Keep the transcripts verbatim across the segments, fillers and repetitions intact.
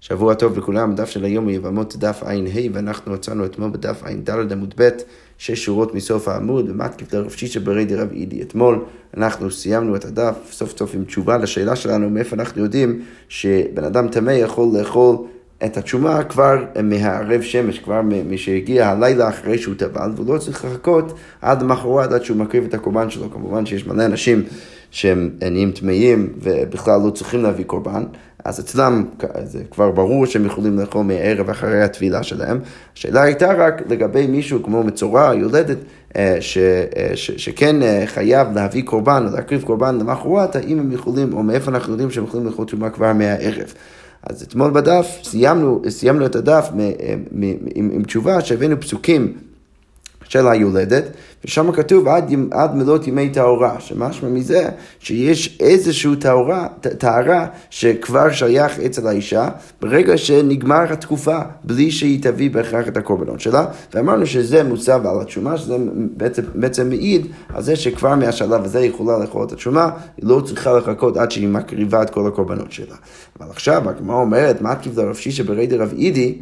שבוע טוב לכולם, דף של היום הוא יבמות דף עין ה' ואנחנו מצאנו אתמול בדף עין ד' עמוד ב', שש שורות מסוף העמוד, במתקיף לרב שישה ברי דרב אילי. אתמול אנחנו סיימנו את הדף, סוף סוף עם תשובה לשאלה שלנו, מאיפה אנחנו יודעים שבן אדם תמי יכול לאכול את התשומה כבר מהערב שמש, כבר משהגיע הלילה אחרי שהוא טבל, ולא צריך לחכות עד מחרת עד שהוא מקריב את הקורבן שלו. כמובן שיש מלא אנשים שהם נהיים טמאים ובכלל לא צריכים להביא קורבן, אז אצלם זה כבר ברור שהם יכולים לאכול מהערב אחרי התפילה שלהם. השאלה הייתה רק לגבי מישהו כמו מצורע, יולדת, ש, ש, שכן חייב להביא קורבן, להקריב קורבן למחרת, האם הם יכולים, או מאיפה אנחנו יודעים שהם יכולים לאכול תשומה כבר מהערב. אז אתמול בדף, סיימנו, סיימנו את הדף מ, מ, מ, עם, עם תשובה שהבאנו פסוקים של היולדת, ושם כתוב עד, עד מלות ימי תאורה, שמשמע מזה שיש איזשהו תאורה, תארה שכבר שייך אצל האישה, ברגע שנגמר התקופה, בלי שהיא תביא בהכרח את הקורבנות שלה, ואמרנו שזה מוסב על התשומה, שזה בעצם, בעצם מעיד על זה שכבר מהשלב הזה היא יכולה לאכול את התשומה, היא לא צריכה לחכות עד שהיא מקריבה את כל הקורבנות שלה. אבל עכשיו, הגמרא אומרת, מתקיף לרב שישה ברי דרב אילי,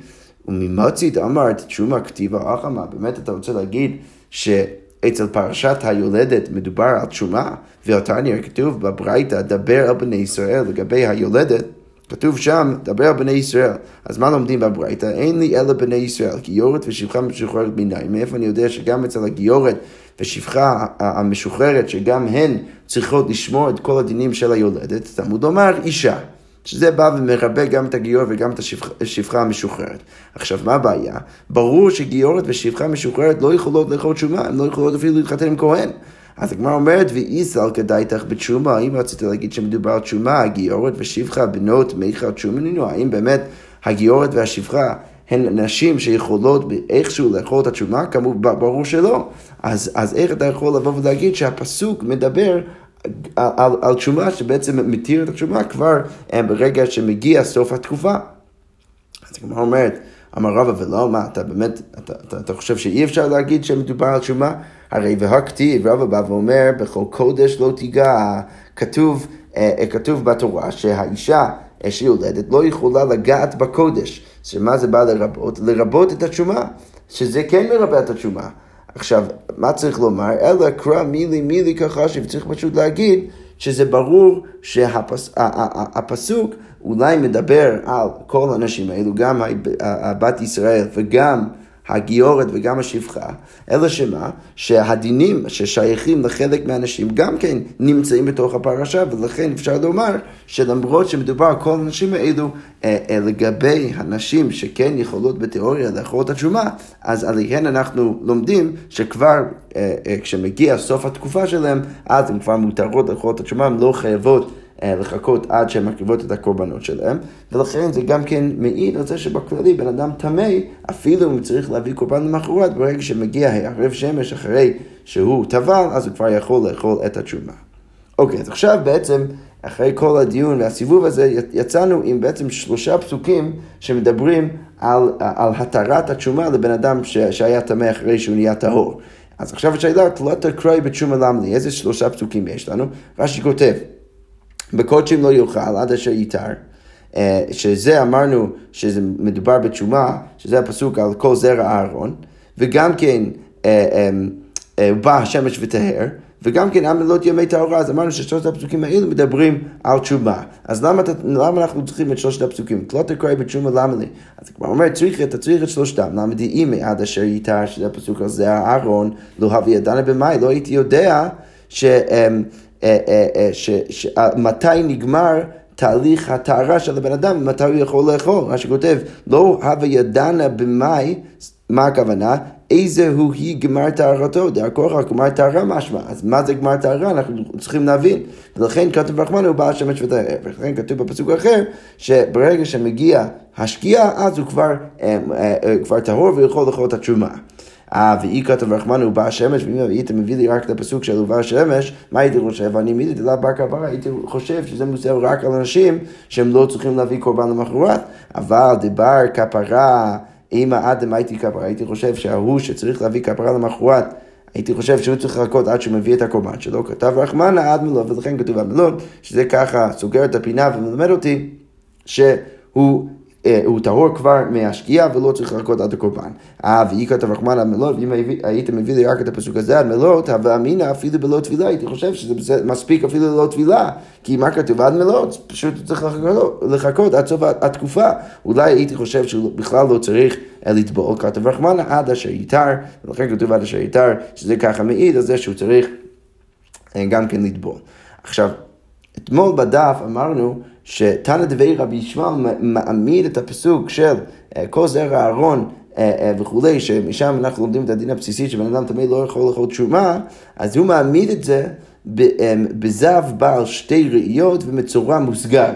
וממצית אמרת תשומה כתיבה אחמה, באמת אתה רוצה להגיד שאצל פרשת היולדת מדובר על תשומה, והתניא כתוב בברייתא דבר על בני ישראל לגבי היולדת, כתוב שם דבר על בני ישראל, אז מה לומדים בברייתא? אין לי אלא בני ישראל, גיורת ושפחה משוחררת ביניים. מאיפה אני יודע שגם אצל הגיורת ושפחה המשוחררת שגם הן צריכות לשמור את כל הדינים של היולדת? תמוד לומר אישה, שזה בא ומרבה גם את הגיור וגם את השפחה המשוחררת. עכשיו, מה הבעיה? ברור שגיורת ושפחה משוחררת לא יכולות לאכול תשומה, הן לא יכולות אפילו להתחתן עם כהן. אז הגמרא אומרת, ואיסל כדאיתך בתשומה, האם רצית להגיד שמדובר על תשומה, הגיורת ושפחה בנות מיכל תשומנינו, האם באמת הגיורת והשפחה הן נשים שיכולות באיכשהו לאכול את התשומה? כמובן, ברור שלא. אז, אז איך אתה יכול לבוא ולהגיד שהפסוק מדבר על, על, על תשומה שבעצם מתיר את התשומה כבר ברגע שמגיע סוף התקופה? אז כמו אומרת, אמר רבא ולא, מה, אתה באמת, אתה, אתה, אתה חושב שאי אפשר להגיד שמדובר על תשומה? הרי והכתיב, רבא בא ואומר, בכל קודש לא תיגע, כתוב, כתוב בתורה שהאישה שיולדת לא יכולה לגעת בקודש, שמה זה בא לרבות? לרבות את התשומה, שזה כן מרבה את התשומה. עכשיו, מה צריך לומר? אלא קרא מילי מילי כחשיב, צריך פשוט להגיד שזה ברור שהפסוק אולי מדבר על כל האנשים האלו, גם הבת ישראל וגם הגיורת וגם השפחה, אלא שמה? שהדינים ששייכים לחלק מהאנשים גם כן נמצאים בתוך הפרשה, ולכן אפשר לומר שלמרות שמדובר כל האנשים האלו, לגבי הנשים שכן יכולות בתיאוריה לאכול את התשומה, אז עליהן אנחנו לומדים שכבר כשמגיע סוף התקופה שלהם, אז הן כבר מותרות לאכול את התשומה, הן לא חייבות לחכות עד שהן מקריבות את הקורבנות שלהם, ולכן זה גם כן מעיד על זה שבכללי בן אדם תמי, אפילו הוא צריך להביא קורבן למחרת, ברגע שמגיע הערב שמש אחרי שהוא טבל, אז הוא כבר יכול לאכול את התשומה. אוקיי, אז עכשיו בעצם, אחרי כל הדיון והסיבוב הזה, יצאנו עם בעצם שלושה פסוקים שמדברים על, על התרת התשומה לבן אדם ש, שהיה תמי אחרי שהוא נהיה טהור. אז עכשיו השאלה, לא תקראי בתשומה למלי, איזה שלושה פסוקים יש לנו? רש"י כותב, בקודשים לא יאכל עד אשר ייתר, שזה אמרנו שזה מדובר בתשומה, שזה הפסוק על כל זרע אהרון, וגם כן בא השמש וטהר, וגם כן עמלות ימי טהרה, אז אמרנו ששלושת הפסוקים האלה מדברים על תשומה. אז למה, למה אנחנו צריכים את שלושת הפסוקים? לא תקראי בתשומה למה לי. אז כבר אומר, צריך, אתה צריך את שלושתם, למה דאימי עד אשר ייתר, שזה הפסוק על זרע אהרון, לא הביא ידענה במאי, לא הייתי יודע ש... מתי נגמר תהליך התארה של הבן אדם ומתי הוא יכול לאכול. מה שכותב לא הווה ידענה במאי, מה הכוונה? איזהו היא גמר תארתו, דאקורא גמר תארה משמע. אז מה זה גמר תארה? אנחנו צריכים להבין, ולכן כתוב רחמנא ובא השמש ותאר, ולכן כתוב בפסוק אחר שברגע שמגיע השקיעה אז הוא כבר, כבר טהור ויכול לאכול את התשומה. ואי כתב רחמנו הוא בא השמש, ואם היית מביא לי רק את הפסוק של הוא בא השמש, מה הייתי חושב? אני מידי דלה בא כבר, הייתי חושב שזה מוסר רק על אנשים שהם לא צריכים להביא קורבן למחרת, אבל דבר כפרה, אם האדם הייתי כפרה, הייתי חושב שההוא שצריך להביא כפרה למחרת, הייתי חושב שהוא צריך לחכות עד שהוא מביא את הקורבן שלו, כתב רחמנה עד מלון, ולכן כתוב המלון, שזה ככה סוגר את הפינה ומלמד אותי שהוא הוא טהור כבר מהשקיעה ולא צריך לחכות עד הקורבן. אה, והיא כתב רחמן על מלוא, ואם היית מביא לי רק את הפסוק הזה על מלוא, ואמינה אפילו בלא תבילה, הייתי חושב שזה מספיק אפילו ללא תבילה, כי מה כתוב עד מלוא? פשוט צריך לחכות עד סוף התקופה. אולי הייתי חושב שבכלל לא צריך לטבול. כתב רחמן עד אשר ייתר, ולכן כתוב עד אשר ייתר, שזה ככה מעיד על זה שהוא צריך גם כן לטבול. עכשיו, אתמול בדף אמרנו שתנא דבי רבי ישמעאל מעמיד את הפסוק של כל זרע אהרון וכולי, שמשם אנחנו לומדים את הדין הבסיסי שבן אדם תמיד לא יכול לאכול תשומה, אז הוא מעמיד את זה בזב בעל שתי ראיות ומצורע מוסגר,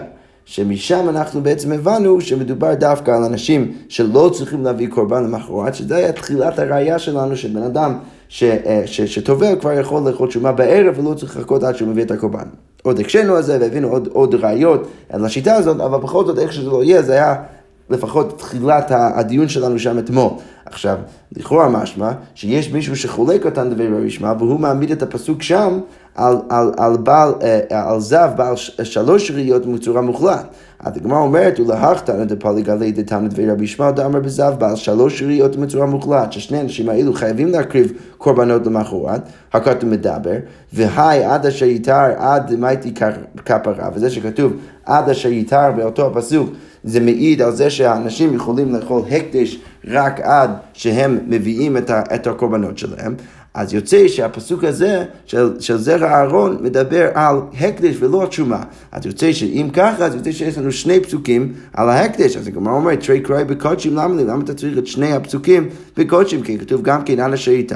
שמשם אנחנו בעצם הבנו שמדובר דווקא על אנשים שלא צריכים להביא קורבן למחרת, שזה היה תחילת הראייה שלנו שבן אדם שטובל כבר יכול לאכול תשומה בערב ולא צריך לחכות עד שהוא מביא את הקורבן. עוד הקשנו על זה והבינו עוד, עוד ראיות על השיטה הזאת, אבל בכל זאת איך שזה לא יהיה, זה היה לפחות תחילת הדיון שלנו שם אתמול. עכשיו, לכאורה משמע שיש מישהו שחולק אותן דבי רבי ישמעאל, והוא מעמיד את הפסוק שם על, על, על, בעל, על זב בעל שלוש ראיות מצורע מוחלט. הדגמרא אומרת, ולהכתנא דפליגלי דתנא דבי רבי ישמעאל דאמר בזב בעל שלוש ראיות מצורע מוחלט, ששני האנשים האלו חייבים להקריב קורבנות למחרת, הכתוב מדבר, והי עד אשר ייתר עד מתי כפרה, וזה שכתוב עד אשר ייתר באותו הפסוק, זה מעיד על זה שהאנשים יכולים לאכול הקדש רק עד שהם מביאים את הקורבנות שלהם. אז יוצא שהפסוק הזה של, של זרע אהרון מדבר על הקדש ולא תשומה. אז יוצא שאם ככה, אז יוצא שיש לנו שני פסוקים על ההקדש. אז הגמרא אומרת, תרי קראי בקודשים, למה לי? למה אתה צריך את שני הפסוקים בקודשים? כי כתוב גם כן על אשר ייתר,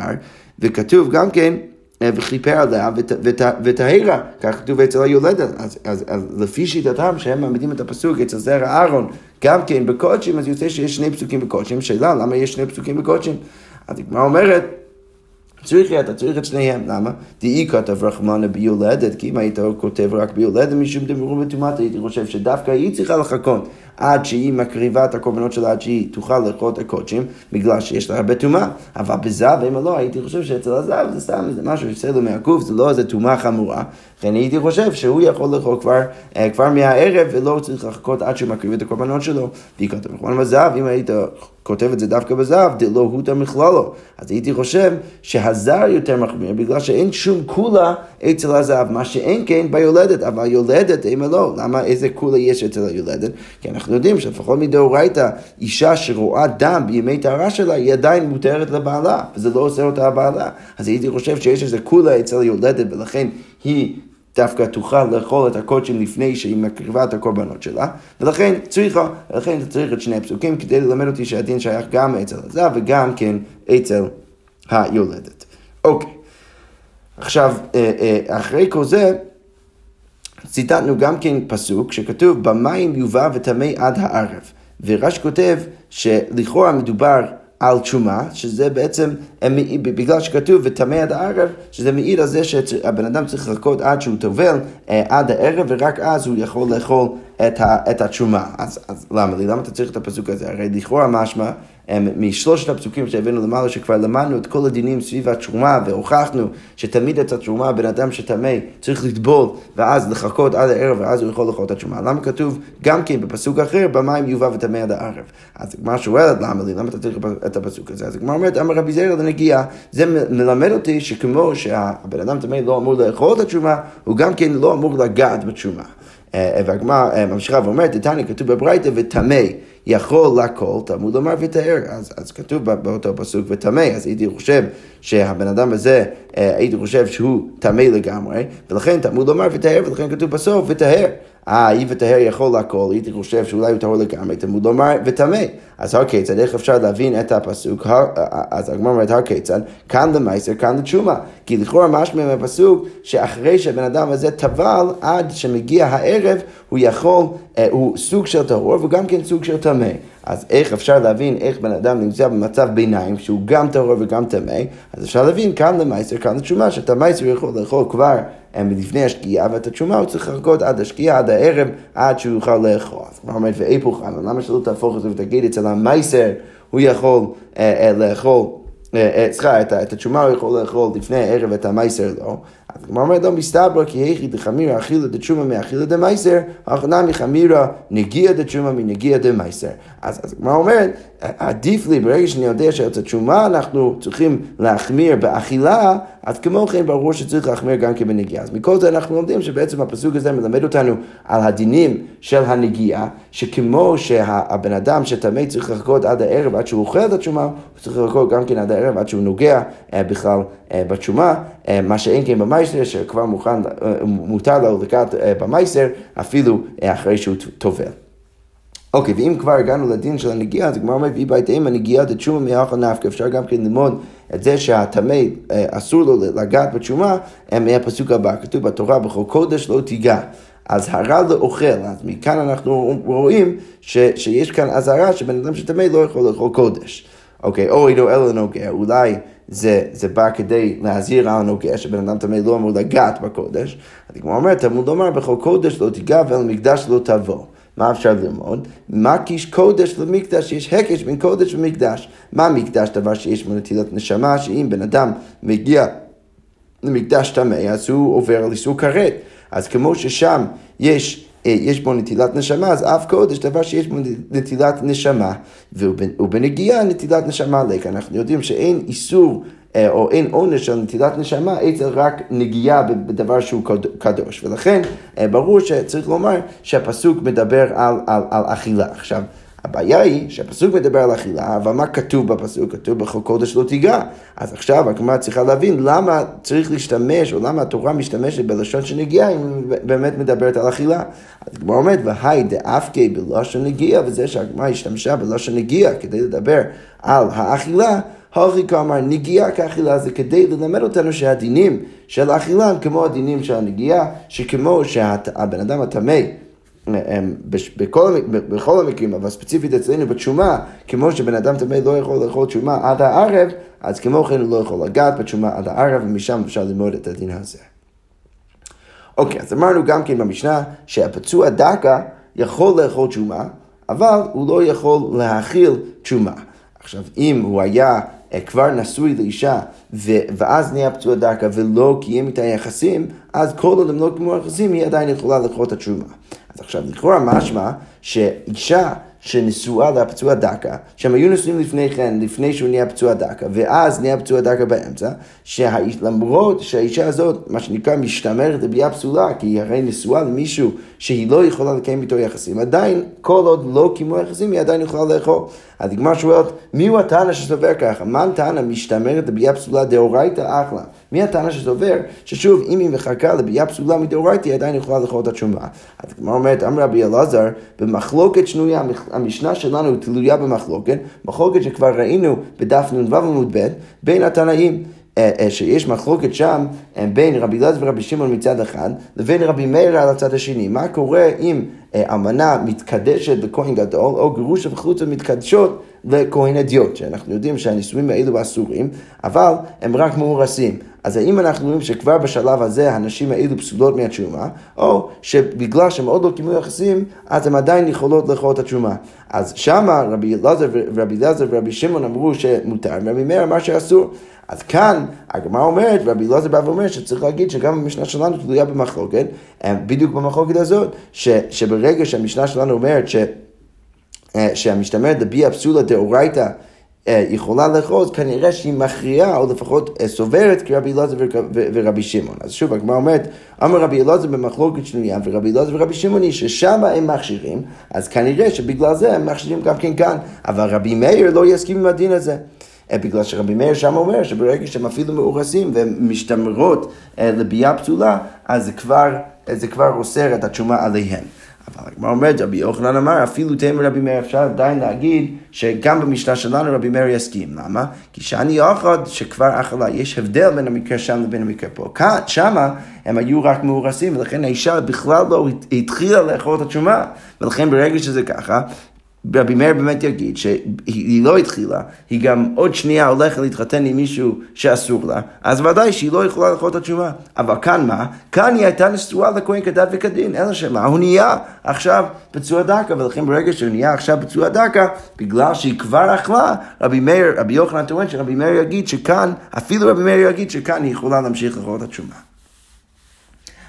וכתוב גם כן, וכיפר עליה וטהרה, כך כתוב אצל היולדת. אז, אז, אז לפי שיטתם שהם מעמידים את הפסוק אצל זרע אהרון גם כן בקודשים, אז יוצא שיש שני פסוקים בקודשים. שאלה, למה יש שני פסוקים בקודשים? אז הגמרא אומרת, צריך, אתה צריך את שניהם. למה? דאי כתב רחמנא ביולדת, כי אם היית כותב רק ביולדת משום דמרו וטומאת, הייתי חושב שדווקא היא צריכה לחכות עד שהיא מקריבה את הקורבנות שלה, עד שהיא תוכל לאכול את הקודשים, בגלל שיש לה הרבה טומאה. אבל בזב, אם לא, הייתי חושב שאצל הזב זה סתם איזה משהו שיצא לו מהגוף, זה לא איזה טומאה חמורה, לכן הייתי חושב שהוא יכול לאכול כבר, כבר מהערב, ולא צריך לחכות עד שהוא מקריב את הקורבנות שלו. דאי כתב רחמנא בזב, אם היית כותב את זה דווקא בזב, דלא הותא מכללו, אז הייתי חושב שהזר יותר מחמיר, בגלל שאין שום קולה אצל הזב, מה שאין כן ביולדת. אבל יולדת, אם לא, למה איזה קולה יש אצל היולדת? כי אנחנו יודעים שלפחות מדאורייתא, אישה שרואה דם בימי טהרה שלה, היא עדיין מותרת לבעלה, וזה לא עושה אותה הבעלה. אז הייתי חושב שיש איזה קולה אצל היולדת, ולכן היא דווקא תוכל לאכול את הקודשים לפני שהיא מקריבה את הקורבנות שלה, ולכן צריכה, ולכן צריך את שני הפסוקים כדי ללמד אותי שהדין שייך גם אצל הזב וגם כן אצל היולדת. אוקיי, עכשיו, אחרי כל זה, ציטטנו גם כן פסוק שכתוב, במים יובא וטמא עד הערב, ורש כותב שלכאורה מדובר על תשומה, שזה בעצם, בגלל שכתוב וטמא עד הערב, שזה מעיד על זה שהבן אדם צריך לחכות עד שהוא טובל עד הערב, ורק אז הוא יכול לאכול את, ה, את התשומה. אז, אז למה? למה אתה צריך את הפסוק הזה? הרי לכאורה משמע, משלושת הפסוקים שהבאנו למעלה, שכבר למדנו את כל הדינים סביב התשומה, והוכחנו שתמיד את התשומה, בן אדם שטמא צריך לטבול, ואז לחכות עד הערב, ואז הוא יכול לאכול את התשומה. למה כתוב גם כן בפסוק אחר, במים יובא וטמא עד הערב? אז מה שואלת, למה לי? למה אתה צריך את הפסוק הזה? אז מה אומרת, אמר רבי זרע לנגיעה, זה מלמד אותי שכמו שהבן אדם טמא לא אמור לאכול את התשומה, הוא גם כן לא אמור לגעת בתשומה. והגמרא ממשיכה ואומרת, תניא כתוב בברייתא וטמא יכול לכל, תלמוד לומר ותאר. אז, אז כתוב באותו פסוק וטמא, אז הייתי חושב שהבן אדם הזה, הייתי חושב שהוא טמא לגמרי, ולכן תלמוד לומר ותאר, ולכן כתוב בסוף ותאר. אה, אי ותאר יכול לכל, הייתי חושב שאולי הוא טהור לגמרי, תלמוד לומר וטמא. אז הכיצד, איך אפשר להבין את הפסוק? אז הגמרא אומרת הכיצד, כאן למעשר, כאן לתשומה. כי לכאורה משמע מהפסוק, שאחרי שהבן אדם הזה טבל, עד שמגיע הערב, הוא יכול, הוא סוג של טהור, וגם כן סוג של טמא. אז איך אפשר להבין איך בן אדם נמצא במצב ביניים, שהוא גם טהור וגם טמא? אז אפשר להבין כאן למעשר, כאן לתשומה, שאת המעשר יכול לאכול כבר לפני השקיעה, ואת התשומה הוא צריך לחכות עד השקיעה, עד הערב, עד שהוא יוכל לאכול. אז הוא אומר, ואיפוך, למה שלא תהפוך את זה ותגיד אצל המעשר, הוא יכול אה, אה, לאכול סליחה, את התשומה הוא יכול לאכול לפני הערב את המייסר לא. אז כמו אומרת, לא מסתבר כי היכי דחמירה אכילה דתשומה מאכילה דמייסר, האחרונה מחמירה נגיע דתשומה מנגיע דמייסר. אז כמו אומרת, עדיף לי ברגע שאני יודע שאת התשומה אנחנו צריכים להחמיר באכילה, אז כמו כן ברור שצריך להחמיר גם כבנגיעה. אז מכל זה אנחנו לומדים שבעצם הפסוק הזה מלמד אותנו על הדינים של הנגיעה, שכמו שהבן אדם שתמיד צריך לחכות עד הערב עד שהוא אוכל את התשומה, הוא צריך לחכות גם כן עד הערב עד שהוא נוגע בכלל בתשומה, מה שאין כן במייסר שכבר מוכן, מותר לו לקחת במייסר אפילו אחרי שהוא תובל. אוקיי, okay, ואם כבר הגענו לדין של הנגיעה, אז כבר מביא בהתאם הנגיעה דתשומה מאכל נפקא, אפשר גם כן ללמוד את זה שהתמי אסור לו לגעת בתשומה, מהפסוק הבא, כתוב בתורה, בכל קודש לא תיגע. אז הרע לא אוכל, אז מכאן אנחנו רואים ש, שיש כאן אזהרה שבן אדם שתמי לא יכול לאכול קודש. אוקיי, או אינו אלא נוגע, אולי זה, זה בא כדי להזהיר על הנוגע, שבן אדם תמיד לא אמור לגעת בקודש. אז כמו אומר, תלמוד לומר, בכל קודש לא תיגע ואל מקדש לא תבוא. מה אפשר ללמוד? מה קיש קודש למקדש? יש הקש בין קודש ומקדש. מה מקדש? דבר שיש מנטילת נשמה, שאם בן אדם מגיע למקדש תמי, אז הוא עובר על איסור כרת. אז כמו ששם יש... יש בו נטילת נשמה, אז אף קודש, דבר שיש בו נטילת נשמה, ובנגיעה נטילת נשמה עליך. אנחנו יודעים שאין איסור או אין עונש על נטילת נשמה, אצל רק נגיעה בדבר שהוא קדוש. ולכן ברור שצריך לומר שהפסוק מדבר על, על, על אכילה. עכשיו, הבעיה היא שהפסוק מדבר על אכילה, אבל מה כתוב בפסוק? כתוב בכל קודש לא תיגע. אז עכשיו הגמרא צריכה להבין למה צריך להשתמש, או למה התורה משתמשת בלשון שנגיעה, אם באמת מדברת על אכילה. אז הגמרא אומרת, והי דאפקי בלשון נגיעה, וזה שהגמרא השתמשה בלשון נגיעה כדי לדבר על האכילה, הוכי כאמר, נגיעה כאכילה, זה כדי ללמד אותנו שהדינים של האכילה הם כמו הדינים של הנגיעה, שכמו שהבן אדם התמי, בכל, בכל המקרים, אבל ספציפית אצלנו בתשומה, כמו שבן אדם תמיד לא יכול לאכול תשומה עד הערב, אז כמו כן הוא לא יכול לגעת בתשומה עד הערב, ומשם אפשר ללמוד את הדין הזה. אוקיי, אז אמרנו גם כן במשנה שהפצוע דקה יכול לאכול תשומה, אבל הוא לא יכול להאכיל תשומה. עכשיו, אם הוא היה כבר נשוי לאישה, ו- ואז נהיה פצוע דקה ולא קיים איתה יחסים, אז כל עוד הם לא קיימו יחסים, היא עדיין יכולה לאכול את התשומה. אז עכשיו, לכאורה משמע שאישה שנשואה לפצוע דקה, שהם היו נשואים לפני כן, לפני שהוא נהיה פצוע דקה, ואז נהיה פצוע דקה באמצע, שלמרות שהאישה הזאת, מה שנקרא, משתמרת לביאה פסולה, כי היא הרי נשואה למישהו שהיא לא יכולה לקיים איתו יחסים, עדיין, כל עוד לא קיימו יחסים, היא עדיין יכולה לאכול. הדגמר שואלת, מי הוא הטענה שסובר ככה? מה הטענה משתמרת לביאה פסולה דאורייתא אחלה? מי הטענה שסובר ששוב, אם היא מחכה לביאה פסולה מדאורייתא, היא עדיין יכולה לאכול את התשומה? הדגמר אומרת, אמר רבי אלעזר, במחלוקת שנויה, המשנה שלנו תלויה במחלוקת, מחלוקת שכבר ראינו בדף נ"ו עמוד ב' בין התנאים, שיש מחלוקת שם בין רבי אלעזר ורבי שמעון מצד אחד, לבין רבי מאיר על הצד השני. מה קורה אם אמנה מתקדשת לכהן גדול, או גירוש וחלוצה מתקדשות לכהן הדיוט, שאנחנו יודעים שהנישואים האלו אסורים, אבל הם רק מאורסים. אז האם אנחנו רואים שכבר בשלב הזה הנשים האלו פסולות מהתשומה, או שבגלל שהם עוד לא קיימו יחסים, אז הם עדיין יכולות לאכול את התשומה. אז שמה רבי אלעזר ורבי אלעזר ורבי שמעון אמרו שמותר, ורבי מאיר אמר שאסור. אז כאן הגמרא אומרת, רבי אלעזר בא ואומר שצריך להגיד שגם המשנה שלנו תלויה במחלוקת, בדיוק במחלוקת הזאת, ש, שברגע שהמשנה שלנו אומרת ש, שהמשתמרת לביאה פסולה דאורייתא, יכולה לאכול, כנראה שהיא מכריעה, או לפחות סוברת, כרבי אלעזר ורבי שמעון. אז שוב, הגמרא אומרת, אמר רבי אלעזר במחלוקת שנויה, ורבי אלעזר ורבי שמעון, ששם הם מכשירים, אז כנראה שבגלל זה הם מכשירים גם כן כאן, אבל רבי מאיר לא יסכים עם הדין הזה. בגלל שרבי מאיר שם אומר שברגע שהם אפילו מאורסים ומשתמרות לביאה פסולה, אז זה כבר, זה כבר אוסר את התשומה עליהם. אבל הגמרא אומרת, רבי יוחנן אמר, אפילו תאמר רבי מאיר, אפשר עדיין להגיד שגם במשנה שלנו רבי מאיר יסכים. למה? כי שאני אוכל שכבר אכלה, יש הבדל בין המקרה שם לבין המקרה פה. כאן, שמה, הם היו רק מאורסים, ולכן האישה בכלל לא התחילה לאכול את התשומה, ולכן ברגע שזה ככה, רבי מאיר באמת יגיד שהיא לא התחילה, היא גם עוד שנייה הולכת להתחתן עם מישהו שאסור לה, אז ודאי שהיא לא יכולה לחזור את התשובה. אבל כאן מה? כאן היא הייתה נשואה לכהן כדת וכדין, אלא שמה? הוא נהיה עכשיו פצוע דקה, ולכן ברגע שהוא נהיה עכשיו פצוע דקה, בגלל שהיא כבר אכלה, רבי מאיר, רבי יוחנן טוען שרבי מאיר יגיד שכאן, אפילו רבי מאיר יגיד שכאן היא יכולה להמשיך לחזור את התשובה.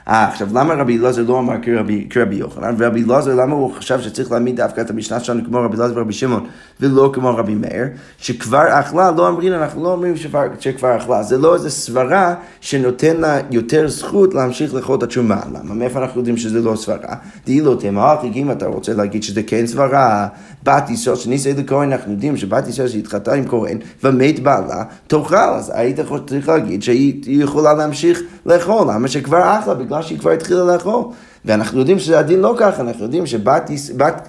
אה, עכשיו, למה רבי אלעזר לא אמר כרבי, כרבי יוחנן? ורבי אלעזר, למה הוא חשב שצריך להעמיד דווקא את המשנה שלנו כמו רבי אלעזר ורבי שמעון, ולא כמו רבי מאיר, שכבר אכלה, לא אומרים, אנחנו לא אומרים שכבר, שכבר אכלה. זה לא איזו סברה שנותן לה יותר זכות להמשיך לחיות את התשומה. למה? מאיפה אנחנו יודעים שזה לא סברה? דהי לא תמר, אם אתה רוצה להגיד שזה כן סברה, בת ישראל שנישאה לכהן, אנחנו יודעים שבת ישראל שהתחתנה עם כהן ומת בעלה, תאכל, אז היית צריך להגיד שהיא יכולה להמשיך לאכול, למה שכבר אכלה, בגלל שהיא כבר התחילה לאכול. ואנחנו יודעים שזה הדין לא ככה, אנחנו יודעים שבת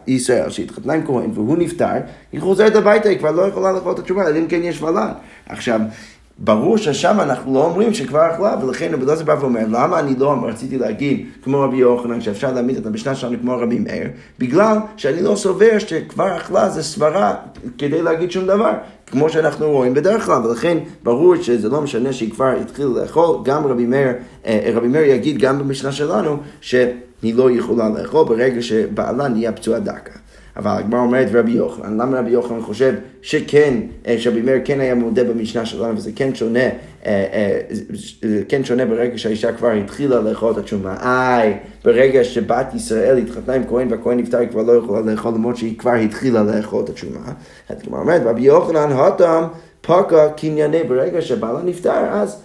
ישראל שהתחתנה עם כהן והוא נפטר, היא חוזרת הביתה, היא כבר לא יכולה לאכול את התשובה, אלא אם כן יש ולן. עכשיו, ברור ששם אנחנו לא אומרים שכבר אכלה, ולכן רבי אלעזר בא ואומר, למה אני לא רציתי להגיד כמו רבי יוחנן, שאפשר להעמיד את המשנה שלנו כמו רבי מאיר, בגלל שאני לא סובר שכבר אכלה זה סברה כדי להגיד שום דבר, כמו שאנחנו רואים בדרך כלל, ולכן ברור שזה לא משנה שהיא כבר התחילה לאכול, גם רבי מאיר, רבי מאיר יגיד גם במשנה שלנו, שהיא לא יכולה לאכול ברגע שבעלה נהיה פצוע דקה. אבל הגמרא אומרת רבי יוחנן, למה רבי יוחנן חושב שכן, שרבי מאיר כן היה מודה במשנה שלנו, וזה כן שונה, זה כן שונה ברגע שהאישה כבר התחילה לאכול את התשומה. איי, ברגע שבת ישראל התחתנה עם כהן והכהן נפטר, היא כבר לא יכולה לאכול, למרות שהיא כבר התחילה לאכול את התשומה. הגמרא אומרת, רבי יוחנן, הותם פקע קנייני, ברגע שבעלה נפטר, אז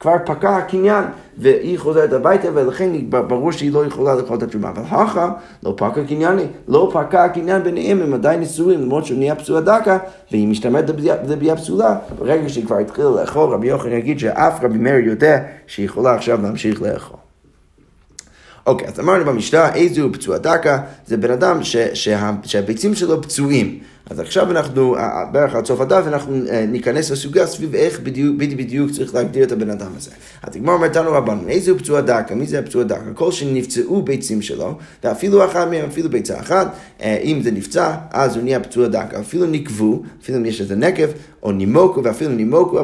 כבר פקע הקניין, והיא חוזרת הביתה, ולכן ברור שהיא לא יכולה לאכול את התשומה. אבל אחר, לא פקע קנייני, לא פקע הקניין ביניהם, הם עדיין נשואים, למרות שהוא נהיה פסולה דקה, והיא משתמעת לביאה פסולה. ברגע שהיא כבר התחילה לאכול, רבי יוחנן יגיד שאף רבי מאיר יודע שהיא יכולה עכשיו להמשיך לאכול. אוקיי, אז אמרנו במשנה, איזו פצוע דקה, זה בן אדם שהביצים שלו פצועים. אז עכשיו אנחנו, בערך עד סוף הדף, אנחנו ניכנס לסוגיה סביב איך בדיוק, בדיוק, בדיוק צריך להגדיר את הבן אדם הזה. אז הגמרא אומרת לנו רבנו, איזו פצוע דקה, מי זה פצוע דקה? כל שנפצעו ביצים שלו, ואפילו אחת מהם, אפילו ביצה אחת, אם זה נפצע, אז הוא נהיה פצוע דקה. אפילו נקבו, אפילו אם יש את הנקב, או נימוקו, ואפילו נימוקו,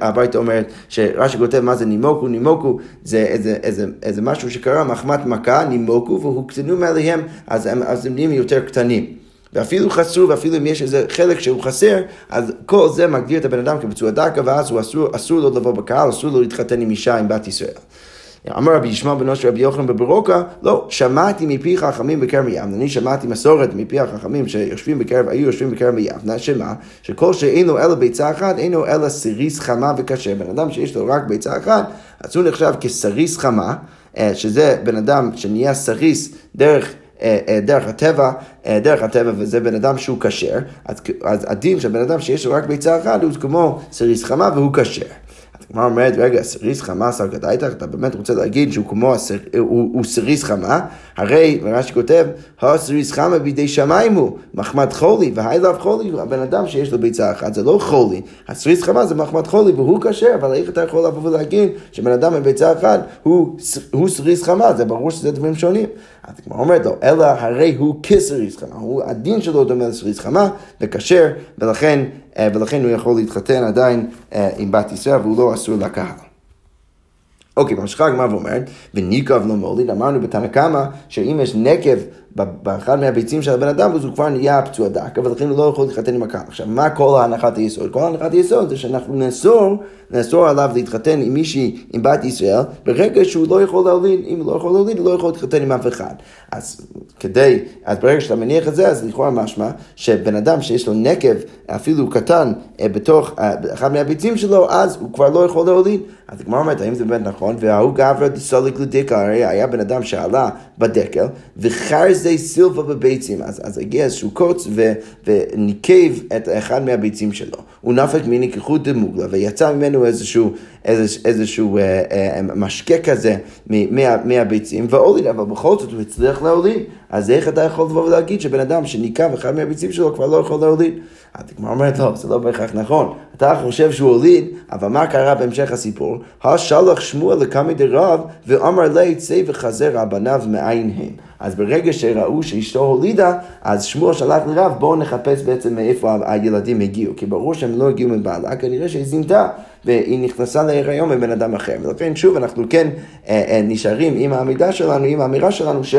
הברייתא אומרת, שרש"י כותב מה זה נימוקו, נימוקו זה איזה, איזה, איזה משהו שקרה, מחמת מכה, נימוקו, והוקטנו מעליהם, אז הם, אז הם נהיים יותר קטנים. ואפילו חסרו, ואפילו אם יש איזה חלק שהוא חסר, אז כל זה מגדיר את הבן אדם כפצוע דקה, ואז הוא אסור, אסור לו לבוא בקהל, אסור לו להתחתן עם אישה, עם בת ישראל. אמר רבי ישמעאל בנו של רבי יוחנן בברוקה, לא, שמעתי מפי חכמים בקרב יבנה, אני שמעתי מסורת מפי החכמים שיושבים בקרב, היו יושבים בקרב יבנה, שמה? שכל שאין לו אלא ביצה אחת, אין לו אלא סריס חמה וקשה. בן אדם שיש לו רק ביצה אחת, אז הוא נחשב כסריס חמה, שזה בן אדם שנהיה סריס דרך דרך הטבע, דרך הטבע, וזה בן אדם שהוא כשר, אז הדין של בן אדם שיש לו רק ביצה אחת, הוא כמו סריס חמה והוא כשר. אז כמו אומרת, רגע, סריס חמה, סרקת איתך, אתה באמת רוצה להגיד שהוא כמו, הוא סריס חמה, הרי, רש"י כותב, הסריס חמה בידי שמיים הוא, מחמת חולי, והייליו חולי, הבן אדם שיש לו ביצה אחת, זה לא חולי, הסריס חמה זה מחמת חולי, והוא כשר, אבל איך אתה יכול לבוא ולהגיד, שבן אדם עם ביצה אחת, הוא סריס חמה, זה ברור שזה דברים שונים. אז כמו אומרת לו, אלא הרי הוא כסריס חמה, הוא הדין שלו דומה לסריס חמה, וכשר, ולכן, ולכן הוא יכול להתחתן עדיין עם בת ישראל, והוא לא אסור לקהל. אוקיי, ממשיכה הגמרא ואומרת, וניקב לא מוליד, אמרנו בתנא קמא, שאם יש נקב באחד מהביצים של הבן אדם, אז הוא כבר נהיה פצוע דק, אבל לכן הוא לא יכול להתחתן עם הקהל. עכשיו, מה כל ההנחת היסוד? כל ההנחת היסוד זה שאנחנו נאסור, נאסור עליו להתחתן עם מישהי, עם בת ישראל, ברגע שהוא לא יכול להוליד, אם הוא לא יכול להוליד, הוא לא יכול להתחתן עם אף אחד. אז כדי, אז ברגע שאתה מניח את זה, אז לכאורה משמע, שבן אדם שיש לו נקב, אפילו קטן, בתוך אחד מהביצים שלו, אז הוא כבר לא יכול להוליד. אז הגמרא אומרת, האם זה באמת נכון? והוא גברא דסליק לדקל, הרי היה בן אדם שעלה בדקל, וחרזי סילבה בביצים, אז, אז הגיע איזשהו קוץ ו, וניקב את אחד מהביצים שלו. הוא נפק מיני כחוד דמוגלה, ויצא ממנו איזשהו, איזשהו, איזשהו אה, אה, משקה כזה מה, מהביצים, והוליד, אבל בכל זאת הוא הצליח להוליד. אז איך אתה יכול לבוא ולהגיד שבן אדם שניקה ואחד מהביצים שלו כבר לא יכול להוליד? אתה כבר אומר, לא, זה לא בהכרח נכון. אתה חושב שהוא הוליד, אבל מה קרה בהמשך הסיפור? השלח שמואל לקמא דרב ואמר לה יצא וחזר הבניו מאין הם. אז ברגע שראו שאשתו הולידה, אז שמואל שלח לרב, בואו נחפש בעצם מאיפה הילדים הגיעו. כי ברור שהם לא הגיעו מבעלה, כנראה שהיא זינתה והיא נכנסה להיריון מבן אדם אחר. ולכן שוב, אנחנו כן אה, אה, נשארים עם העמידה שלנו, עם האמירה שלנו ש...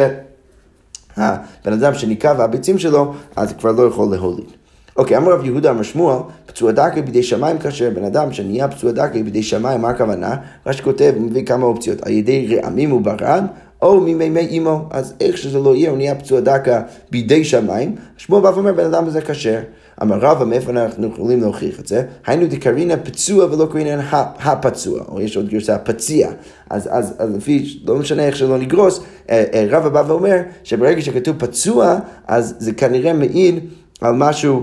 בן אדם שניקה והביצים שלו, אז כבר לא יכול להוליד. אוקיי, אמר רב יהודה אמר שמואל, פצוע דקה בידי שמיים כאשר בן אדם שנהיה פצוע דקה בידי שמיים, מה הכוונה? רש"י כותב, מביא כמה אופציות, על ידי רעמים וברעם, או ממימי אימו, אז איך שזה לא יהיה, הוא נהיה פצוע דקה בידי שמיים, שמואל בא ואומר, בן אדם הזה כשר. אמר רבא, מאיפה אנחנו יכולים להוכיח את זה? היינו דקרינה פצוע ולא קרינה הפצוע, או יש עוד גרסה, פציע. אז, אז, אז לפי, לא משנה איך שלא נגרוס, רבא בא ואומר שברגע שכתוב פצוע, אז זה כנראה מעיד על משהו,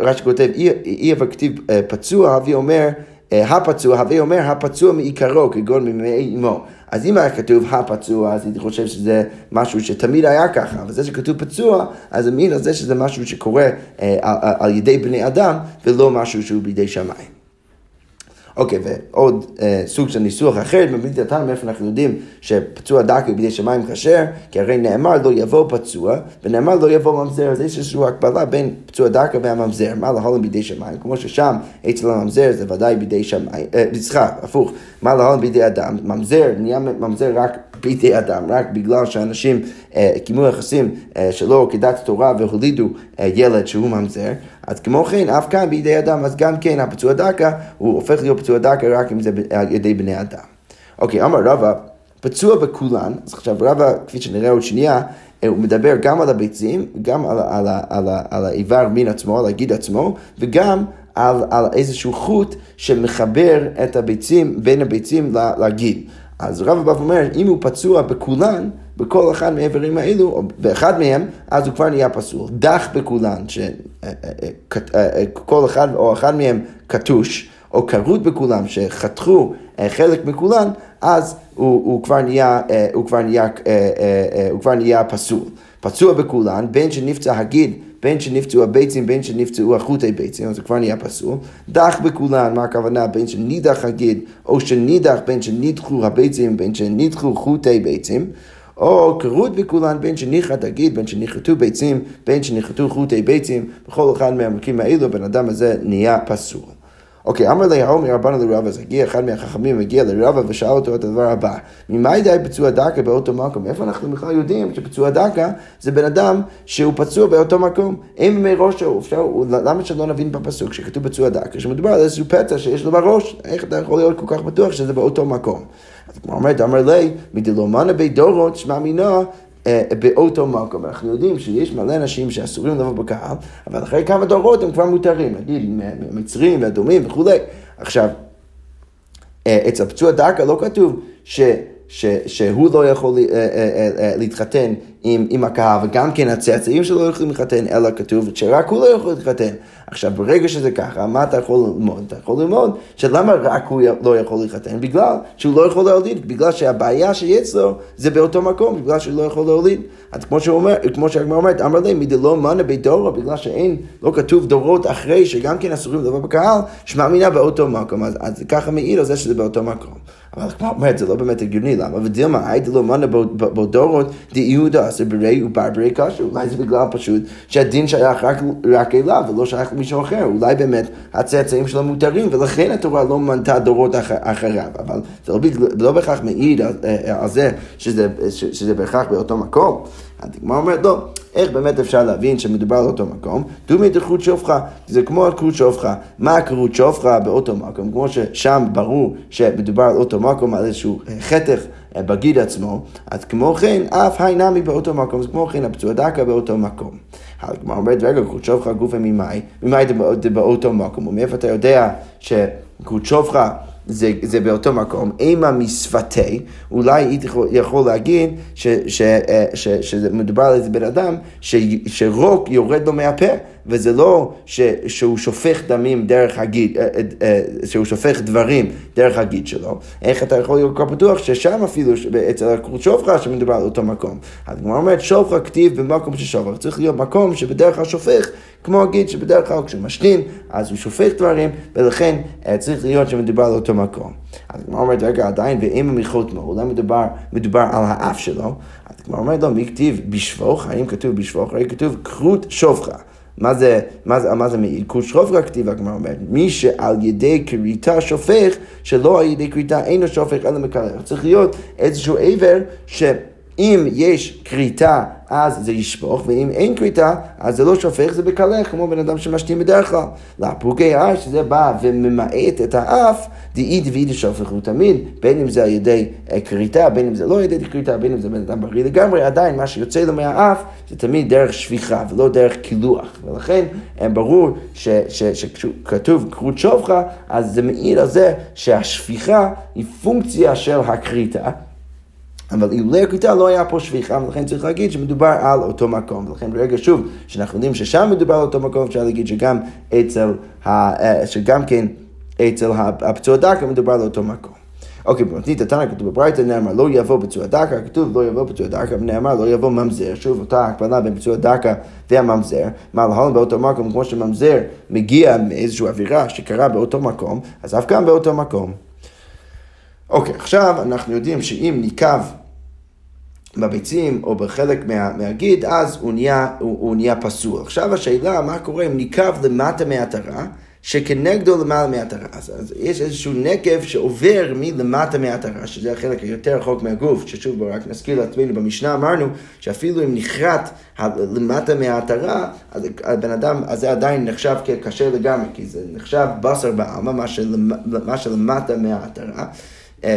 רש"י כותב, אי אבקתיב פצוע, אבי אומר, הפצוע, הווי אומר הפצוע מעיקרו כגון ממי אמו. אז אם היה כתוב הפצוע, אז אני חושב שזה משהו שתמיד היה ככה, אבל זה שכתוב פצוע, אז המין הזה שזה משהו שקורה אה, על ידי בני אדם, ולא משהו שהוא בידי שמיים. אוקיי, ועוד אה, סוג של ניסוח אחר, מבלי דתן, מאיפה אנחנו יודעים שפצוע דק הוא בידי שמיים כשר, כי הרי נאמר לא יבוא פצוע, ונאמר לא יבוא ממזר, אז יש איזושהי הקבלה בין פצוע דק והממזר, מה להלן בידי שמיים, כמו ששם אצל הממזר זה ודאי בידי שמיים, אה, סליחה, הפוך, מה להלן בידי אדם, ממזר, נהיה ממזר רק בידי אדם, רק בגלל שאנשים אה, קימו יחסים אה, שלא כדת תורה והולידו אה, ילד שהוא ממזר, אז כמו כן, אף כאן בידי אדם, אז גם כן, הפצוע דקה, הוא הופך להיות פצוע דקה רק אם זה על ידי בני אדם. אוקיי, אמר רבא, פצוע בכולן, אז עכשיו רבא, כפי שנראה עוד שנייה, הוא מדבר גם על הביצים, גם על, על, על, על האיבר מין עצמו, על הגיד עצמו, וגם על, על איזשהו חוט שמחבר את הביצים, בין הביצים לגיד. אז רבא בא ואומר, אם הוא פצוע בכולן, בכל אחד מהאיברים האלו, או באחד מהם, אז הוא כבר נהיה פסול. דח בכולן, שכל אחד או אחד מהם קטוש, או קרות בכולם, שחתכו חלק מכולן, אז הוא, הוא כבר נהיה, הוא כבר נהיה, הוא כבר נהיה פסול. פצוע בכולן, בין שנפצע הגיד, בין שנפצעו הביצים, בין שנפצעו החוטי ביצים, אז זה כבר נהיה פסול. דח בכולן, מה הכוונה? בין שנידח הגיד, או שנידח, בין שנידחו הביצים, בין שנידחו חוטי ביצים. או קרות בכולן, בין שניחת הגיד, בין שניחתו ביצים, בין שניחתו חוטי ביצים, בכל אחד מהמקרים האלו, בן אדם הזה נהיה פסול. אוקיי, אמר לי העומר רבנו לרבא, אז הגיע אחד מהחכמים, הגיע לרבא ושאל אותו את הדבר הבא, ממה ידעי פצוע דקה באותו מקום? איפה אנחנו בכלל יודעים שפצוע דקה זה בן אדם שהוא פצוע באותו מקום? אין מראש האוף, למה שלא נבין בפסוק שכתוב פצוע דקה, שמדובר על איזשהו פצע שיש לו בראש, איך אתה יכול להיות כל כך בטוח שזה באותו מקום? אז כמו אומרת, אמר לי, מדלומנה בי דורות, שמה מינה, באותו מקום. אנחנו יודעים שיש מלא אנשים שאסורים לבוא בקהל, אבל אחרי כמה דורות הם כבר מותרים, נגיד, מצרים ואדומים וכו'. עכשיו, אצל פצוע דקה לא כתוב ש, ש, שהוא לא יכול להתחתן עם, עם הקהל, וגם כן הצאצאים שלא יכולים להתחתן, אלא כתוב שרק הוא לא יכול להתחתן. עכשיו, ברגע שזה ככה, מה אתה יכול ללמוד? אתה יכול ללמוד שלמה רק הוא לא יכול להתחתן? בגלל שהוא לא יכול להוליד, בגלל שהבעיה שיש לו זה באותו מקום, בגלל שהוא לא יכול להוליד. אז כמו שהוא אומר, כמו שהגמרא אומרת, אמר להם, מדלא מנע בי דורא, בגלל שאין, לא כתוב דורות אחרי שגם כן אסורים לבוא בקהל, שמאמינה באותו מקום, אז, אז ככה מעיד על זה שזה באותו מקום. אבל כמו אומרת, זה לא באמת הגיוני, למה? ודילמה, היי דלא מנע בו דורות די יהודה, זה ברי וברברי קשור, אולי זה בגלל פשוט שהדין שייך רק, רק אליו, ולא שייך מישהו אחר, אולי באמת הצאצאים שלו מותרים, ולכן התורה לא מנתה דורות אח, אחריו, אבל זה לא, לא בהכרח מעיד על, על זה שזה, שזה בהכרח באותו מקום. הדגמרא אומרת, לא, איך באמת אפשר להבין שמדובר על אותו מקום? דומי דחרות שופחה, זה כמו הקרות שופחה. מה הקרות שופחה באותו מקום? כמו ששם ברור שמדובר על אותו מקום, על איזשהו חתך בגיד עצמו, אז כמו כן, אף היינמי באותו מקום, אז כמו כן, הפצוע דקה באותו מקום. הדגמרא אומרת, רגע, קרות שופחה גופה ממאי, ממאי זה באותו מקום, ומאיפה אתה יודע שקרות שופחה, זה, זה באותו מקום, אימה משפתי, אולי היא יכול להגיד ש, ש, ש, ש, שמדובר על איזה בן אדם ש, שרוק יורד לו מהפה, וזה לא ש, שהוא שופך דמים דרך הגיד, שהוא שופך דברים דרך הגיד שלו. איך אתה יכול להיות כל פתוח ששם אפילו אצל הקרות שופך שמדובר על אותו מקום. אז כמו אומרת, שופך כתיב במקום ששופך. צריך להיות מקום שבדרך כלל שופך, כמו הגיד שבדרך כלל כשמשתין, אז הוא שופך דברים, ולכן צריך להיות שמדובר על אותו מקום. אז כמו אומרת, רגע עדיין, ואם המחותמו, אולי מדובר, מדובר על האף שלו, אז כמו אומרת לו, מי כתיב בשפוך? האם כתוב בשפוך? האם כתוב קרות שופך? מה זה, מה זה, מה זה מעיקות שופך כתיבה, כמו אומרת? מי שעל ידי קריטה שופך, שלא על ידי קריטה אינו שופך, אלא מקלח. צריך להיות איזשהו עבר שאם יש קריטה, אז זה ישפוך, ואם אין קריטה, אז זה לא שופך, זה בקלח, כמו בן אדם שמשתים בדרך כלל. לפוגע, שזה בא וממעט את האף, דעיד ועיד שופך הוא תמיד, בין אם זה על ידי קריטה, בין אם זה לא על ידי קריטה, בין אם זה בן אדם בריא לגמרי, עדיין מה שיוצא לו מהאף, זה תמיד דרך שפיכה, ולא דרך קילוח. ולכן, ברור שכתוב קרות שופך, אז זה מעיד על זה שהשפיכה היא פונקציה של הקריטה, אבל אילולי הקריטה לא היה פה שפיכה, ולכן צריך להגיד שמדובר על אותו מקום. ולכן ברגע שוב, שאנחנו יודעים ששם מדובר על אותו מקום, אפשר להגיד שגם אצל, ה... שגם כן אצל הפצוע דקה מדובר על אותו מקום. אוקיי, במתנית התנא כתוב בברייתא, נאמר לא יבוא פצוע דקה, כתוב לא יבוא פצוע דקה, ונאמר לא יבוא ממזר, שוב אותה הקבלה בין פצוע דקה והממזר, מה להלן באותו מקום, כמו שממזר מגיע מאיזושהי אווירה שקרה באותו מקום, אז אף כאן באותו מקום. אוקיי, עכשיו אנחנו יודעים שאם ניקב בביצים או בחלק מה, מהגיד, אז הוא נהיה, הוא, הוא נהיה פסול. עכשיו השאלה, מה קורה אם ניקב למטה מהתרה, שכנגדו למעלה מהתרה. אז, אז יש איזשהו נקב שעובר מלמטה מהתרה, שזה החלק היותר רחוק מהגוף, ששוב בו רק נזכיר לעצמנו, במשנה אמרנו שאפילו אם נחרט למטה מהתרה, אז הבן אדם, אז זה עדיין נחשב כקשה לגמרי, כי זה נחשב בשר בעלמא, מה, של, מה שלמטה מהתרה,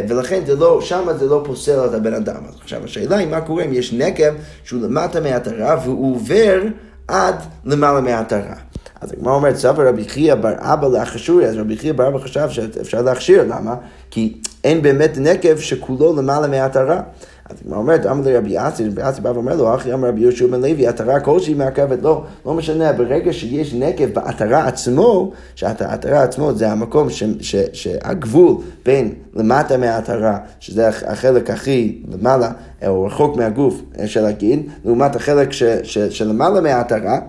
ולכן זה לא, שם זה לא פוסל את הבן אדם. אז עכשיו השאלה היא מה קורה אם יש נקב שהוא למטה מהתרה והוא עובר עד למעלה מהתרה. אז כמו אומרת, סבר רבי חייא בר אבא לאחשורי, אז רבי חייא בר אבא חשב שאפשר להכשיר, למה? כי אין באמת נקב שכולו למעלה מהתרה. אז כמו אומרת, אמר לרבי אסי, רבי אסי בא ואומר לו, אחי אמר רבי יהושע בן לוי, התרה כלשהי מעכבת, לא, לא משנה, ברגע שיש נקב בהתרה עצמו, שהתרה עצמו זה המקום ש, ש, שהגבול בין למטה מהתרה, שזה החלק הכי למעלה, או רחוק מהגוף של הגיד, לעומת החלק ש, ש, שלמעלה מהתרה,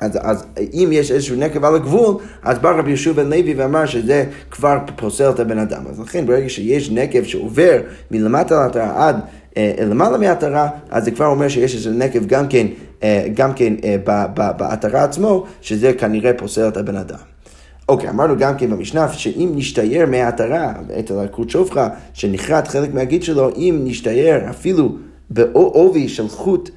אז, אז אם יש איזשהו נקב על הגבול, אז בא רבי יהושע בן לוי ואמר שזה כבר פוסל את הבן אדם. אז לכן ברגע שיש נקב שעובר מלמטה להתרה עד אה, למעלה מהתרה, אז זה כבר אומר שיש איזשהו נקב גם כן, אה, גם כן אה, בהתרה עצמו, שזה כנראה פוסל את הבן אדם. אוקיי, אמרנו גם כן במשנה, שאם נשתייר מהתרה, את הקרות שופך, שנחרט חלק מהגיד שלו, אם נשתייר אפילו בעובי של חוט,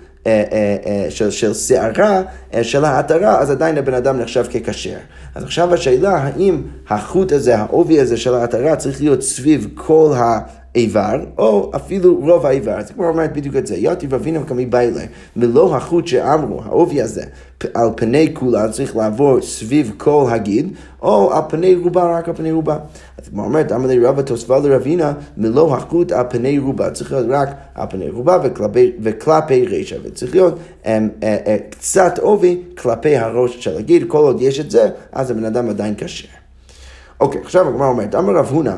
של, של שערה, של ההתרה, אז עדיין הבן אדם נחשב ככשר. אז עכשיו השאלה, האם החוט הזה, העובי הזה של ההתרה, צריך להיות סביב כל ה... איבר, או אפילו רוב האיבר. זה כבר אומרת בדיוק את זה, יתיב אבינו כמי בא אליי, מלוא החוט שאמרו, העובי הזה, על פני כולה צריך לעבור סביב כל הגיד, או על פני רובה, רק על פני רובה. זה כבר אומרת, אמר לי רבא תוספה לרבינה, מלוא החוט על פני רובה, צריך להיות רק על פני רובה וכלפי רשע, וצריך להיות קצת עובי כלפי הראש של הגיד, כל עוד יש את זה, אז הבן אדם עדיין קשה. אוקיי, עכשיו כבר אומרת, אמר רב הונא,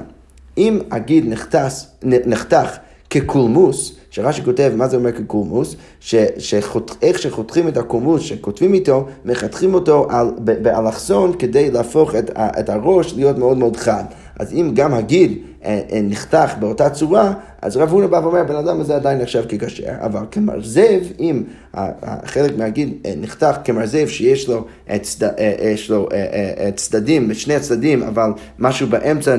אם הגיד נחתך, נחתך כקולמוס, שרש"י כותב מה זה אומר כקולמוס, ש, שחותך, איך שחותכים את הקולמוס שכותבים איתו, מחתכים אותו על, באלכסון כדי להפוך את, את הראש להיות מאוד מאוד חד. אז אם גם הגיד נחתך באותה צורה, אז רב הונא בא ואומר, הבן אדם הזה עדיין נחשב ככשר, אבל כמרזב, אם חלק מהגיד נחתך כמרזב שיש לו, צד... יש לו צדדים, שני צדדים, אבל משהו באמצע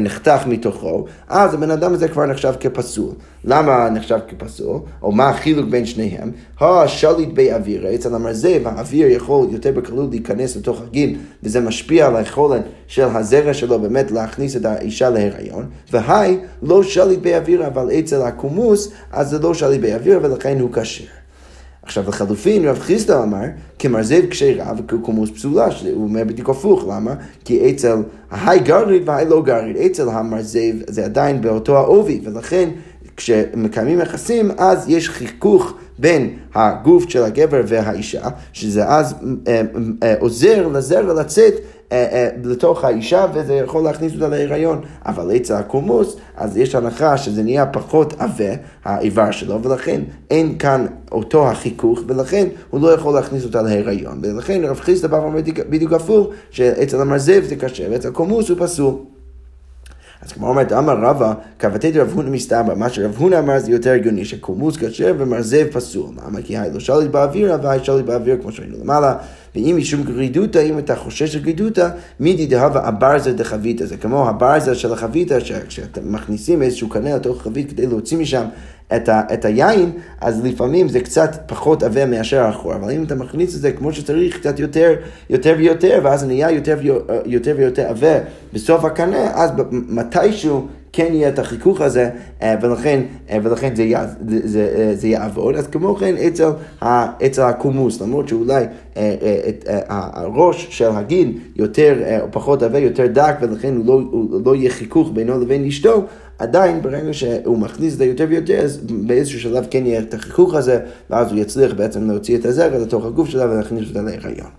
נחתך מתוכו, אז הבן אדם הזה כבר נחשב כפסול. למה נחשב כפסול? או מה החילוק בין שניהם? השליט באוויר, אצל המרזב, האוויר יכול יותר בקלות להיכנס לתוך הגיד, וזה משפיע על היכולת של הזרע שלו באמת להכניס את האישה להיכנס, הריון, והי לא שליט באוויר, אבל אצל הקומוס, אז זה לא שליט באוויר, ולכן הוא כשר. עכשיו, לחלופין, רב חיסדא אמר, כמרזב כשרה וכקומוס פסולה, הוא אומר בדיוק הפוך, למה? כי אצל ההי גריד וההי לא גריד, אצל המרזב זה עדיין באותו העובי, ולכן כשמקיימים יחסים, אז יש חיכוך בין הגוף של הגבר והאישה, שזה אז עוזר לזרע לצאת לתוך האישה, וזה יכול להכניס אותה להיריון. אבל אצל הקומוס, אז יש הנחה שזה נהיה פחות עווה, העיוור שלו, ולכן אין כאן אותו החיכוך, ולכן הוא לא יכול להכניס אותה להיריון. ולכן רב חיסדא בא ואומר בדיוק הפוך, שאצל המרזב זה קשה, ואצל הקומוס הוא פסול. אז כמו אומרת, אמר רבא, כבתת רב הונא מסתברא, מה שרב הונא אמר זה יותר הגיוני, שקומוס כשר ומרזב פסול. למה? כי היא לא שליט באוויר, אבל היא שליט באוויר כמו שראינו למעלה. ואם משום גרידותא, אם אתה חושש של גרידותא, מידי דהווה הברזא דחביתא, זה כמו הברזא של החביתא, כשאתם מכניסים איזשהו קנה לתוך חבית כדי להוציא משם את, ה, את היין, אז לפעמים זה קצת פחות עבה מאשר האחור, אבל אם אתה מכניס את זה כמו שצריך, קצת יותר, יותר ויותר, ואז נהיה יותר, יותר ויותר עבה בסוף הקנה, אז מתישהו כן יהיה את החיכוך הזה, ולכן, ולכן זה, יע, זה, זה, זה יעבוד. אז כמו כן אצל, אצל הקומוס, למרות שאולי את הראש של הגין יותר או פחות עבה, יותר דק, ולכן הוא לא, הוא לא יהיה חיכוך בינו לבין אשתו, עדיין ברגע שהוא מכניס את זה יותר ויותר, אז באיזשהו שלב כן יהיה את החיכוך הזה, ואז הוא יצליח בעצם להוציא את הזרע לתוך הגוף שלה ולהכניס אותה להיריון.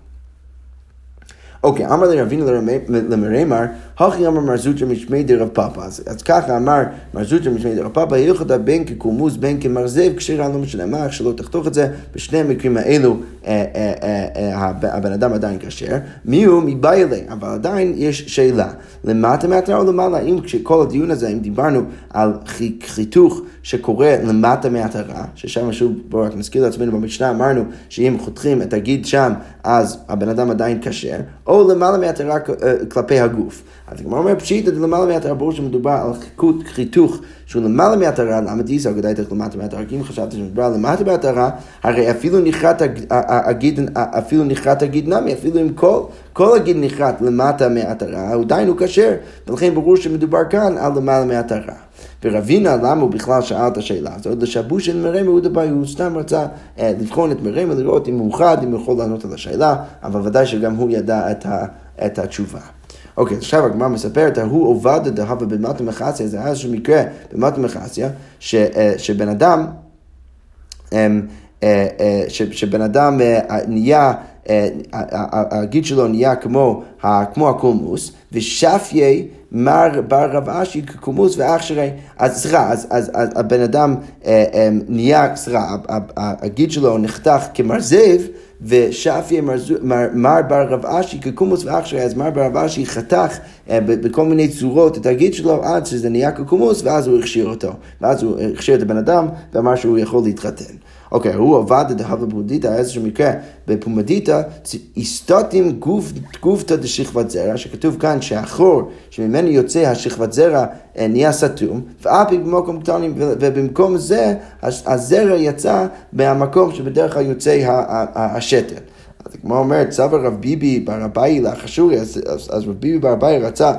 אוקיי, אמר לרבינו למרמר, הכי אמר מר זוטרא משמיה דרב פאפא. אז ככה אמר מר זוטרא משמיה דרב פאפא, הלכתא בין כקומוס בין כמרזב, כשרה לא משנה מה, שלא תחתוך את זה, בשני המקרים האלו הבן אדם עדיין כשר. מיהו מבעי אלי, אבל עדיין יש שאלה, למטה מהתרא או למעלה? אם כשכל הדיון הזה, אם דיברנו על חיתוך שקורה למטה מהתרא, ששם שוב בואו רק נזכיר לעצמנו במשנה, אמרנו שאם חותכים את הגיד שם, אז הבן אדם עדיין כשר, או למעלה מהתרא כלפי הגוף. אז כמו אומר פשיטא, למעלה מהתרא ברור שמדובר על חיתוך שהוא למעלה מהתרא, למה דיסא גדאי תך למטה מהתרא, כי אם חשבתי שמדובר למטה מהתרא, הרי אפילו נחרט הגיד, אפילו נחרט הגיד נמי, אפילו אם כל, כל הגיד נחרט למטה מהתרא, עדיין הוא כשר, ולכן ברור שמדובר כאן על למעלה מהתרא. ורבינה למה הוא בכלל שאל את השאלה הזאת, לשבוש של מרמר הוא דבאי, הוא סתם רצה אה, לבחון את מרמר, לראות אם הוא חד, אם הוא יכול לענות על השאלה, אבל ודאי שגם הוא ידע את, ה, את התשובה. אוקיי, עכשיו הגמרא מספרת, הוא עובד דהבה במטה מחסיה, זה היה איזשהו מקרה במטה מחסיה, ש, אה, שבן אדם, אה, אה, אה, ש, שבן אדם אה, נהיה, הגיד שלו נהיה כמו הקומוס, ושפיה מר בר רב אשי כקומוס ואח שרי, אז סרע, אז הבן אדם נהיה סרע, הגיד שלו נחתך כמרזב, ושפיה מר בר רב אשי כקומוס ואח שרי, אז מר בר רב אשי חתך בכל מיני צורות את הגיד שלו, עד שזה נהיה כקומוס, ואז הוא הכשיר אותו, ואז הוא הכשיר את הבן אדם, ואמר שהוא יכול להתחתן. אוקיי, הוא עבד דהבה בפומדיתא, איזשהו מקרה בפומדיתא, איסתתים גופתא דשכבת זרע, שכתוב כאן שהחור שממנו יוצא השכבת זרע נהיה סתום, ואף במקום קטנים, ובמקום זה הזרע יצא מהמקום שבדרך כלל יוצא השתן. אז כמו אומרת, סבר רב ביבי בר אבאי לאחשורי, אז רב ביבי בר אבאי רצה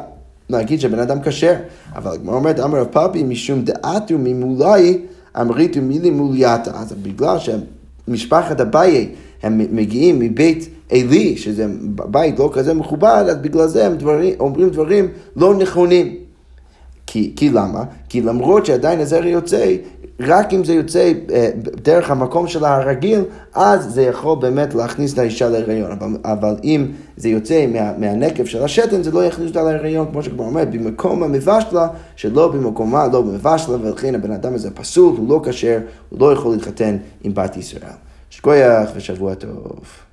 להגיד שבן אדם כשר, אבל כמו אומרת, אמר רב פאפי, משום דעתו ממולאי, אמריתו מילי מולייתא, אז בגלל שמשפחת אביי הם מגיעים מבית אלי, שזה בית לא כזה מכובד, אז בגלל זה הם דברים, אומרים דברים לא נכונים. כי, כי למה? כי למרות שעדיין הזרע יוצא, רק אם זה יוצא דרך המקום שלה הרגיל, אז זה יכול באמת להכניס לאישה להיריון. אבל, אבל אם זה יוצא מה, מהנקב של השתן, זה לא יכניס אותה להיריון, כמו שכבר אומר, במקום המבשלה, שלא במקומה, לא במבשלה, ולכן הבן אדם הזה פסול, הוא לא כשר, הוא לא יכול להתחתן עם בת ישראל. שכוייך ושבוע טוב.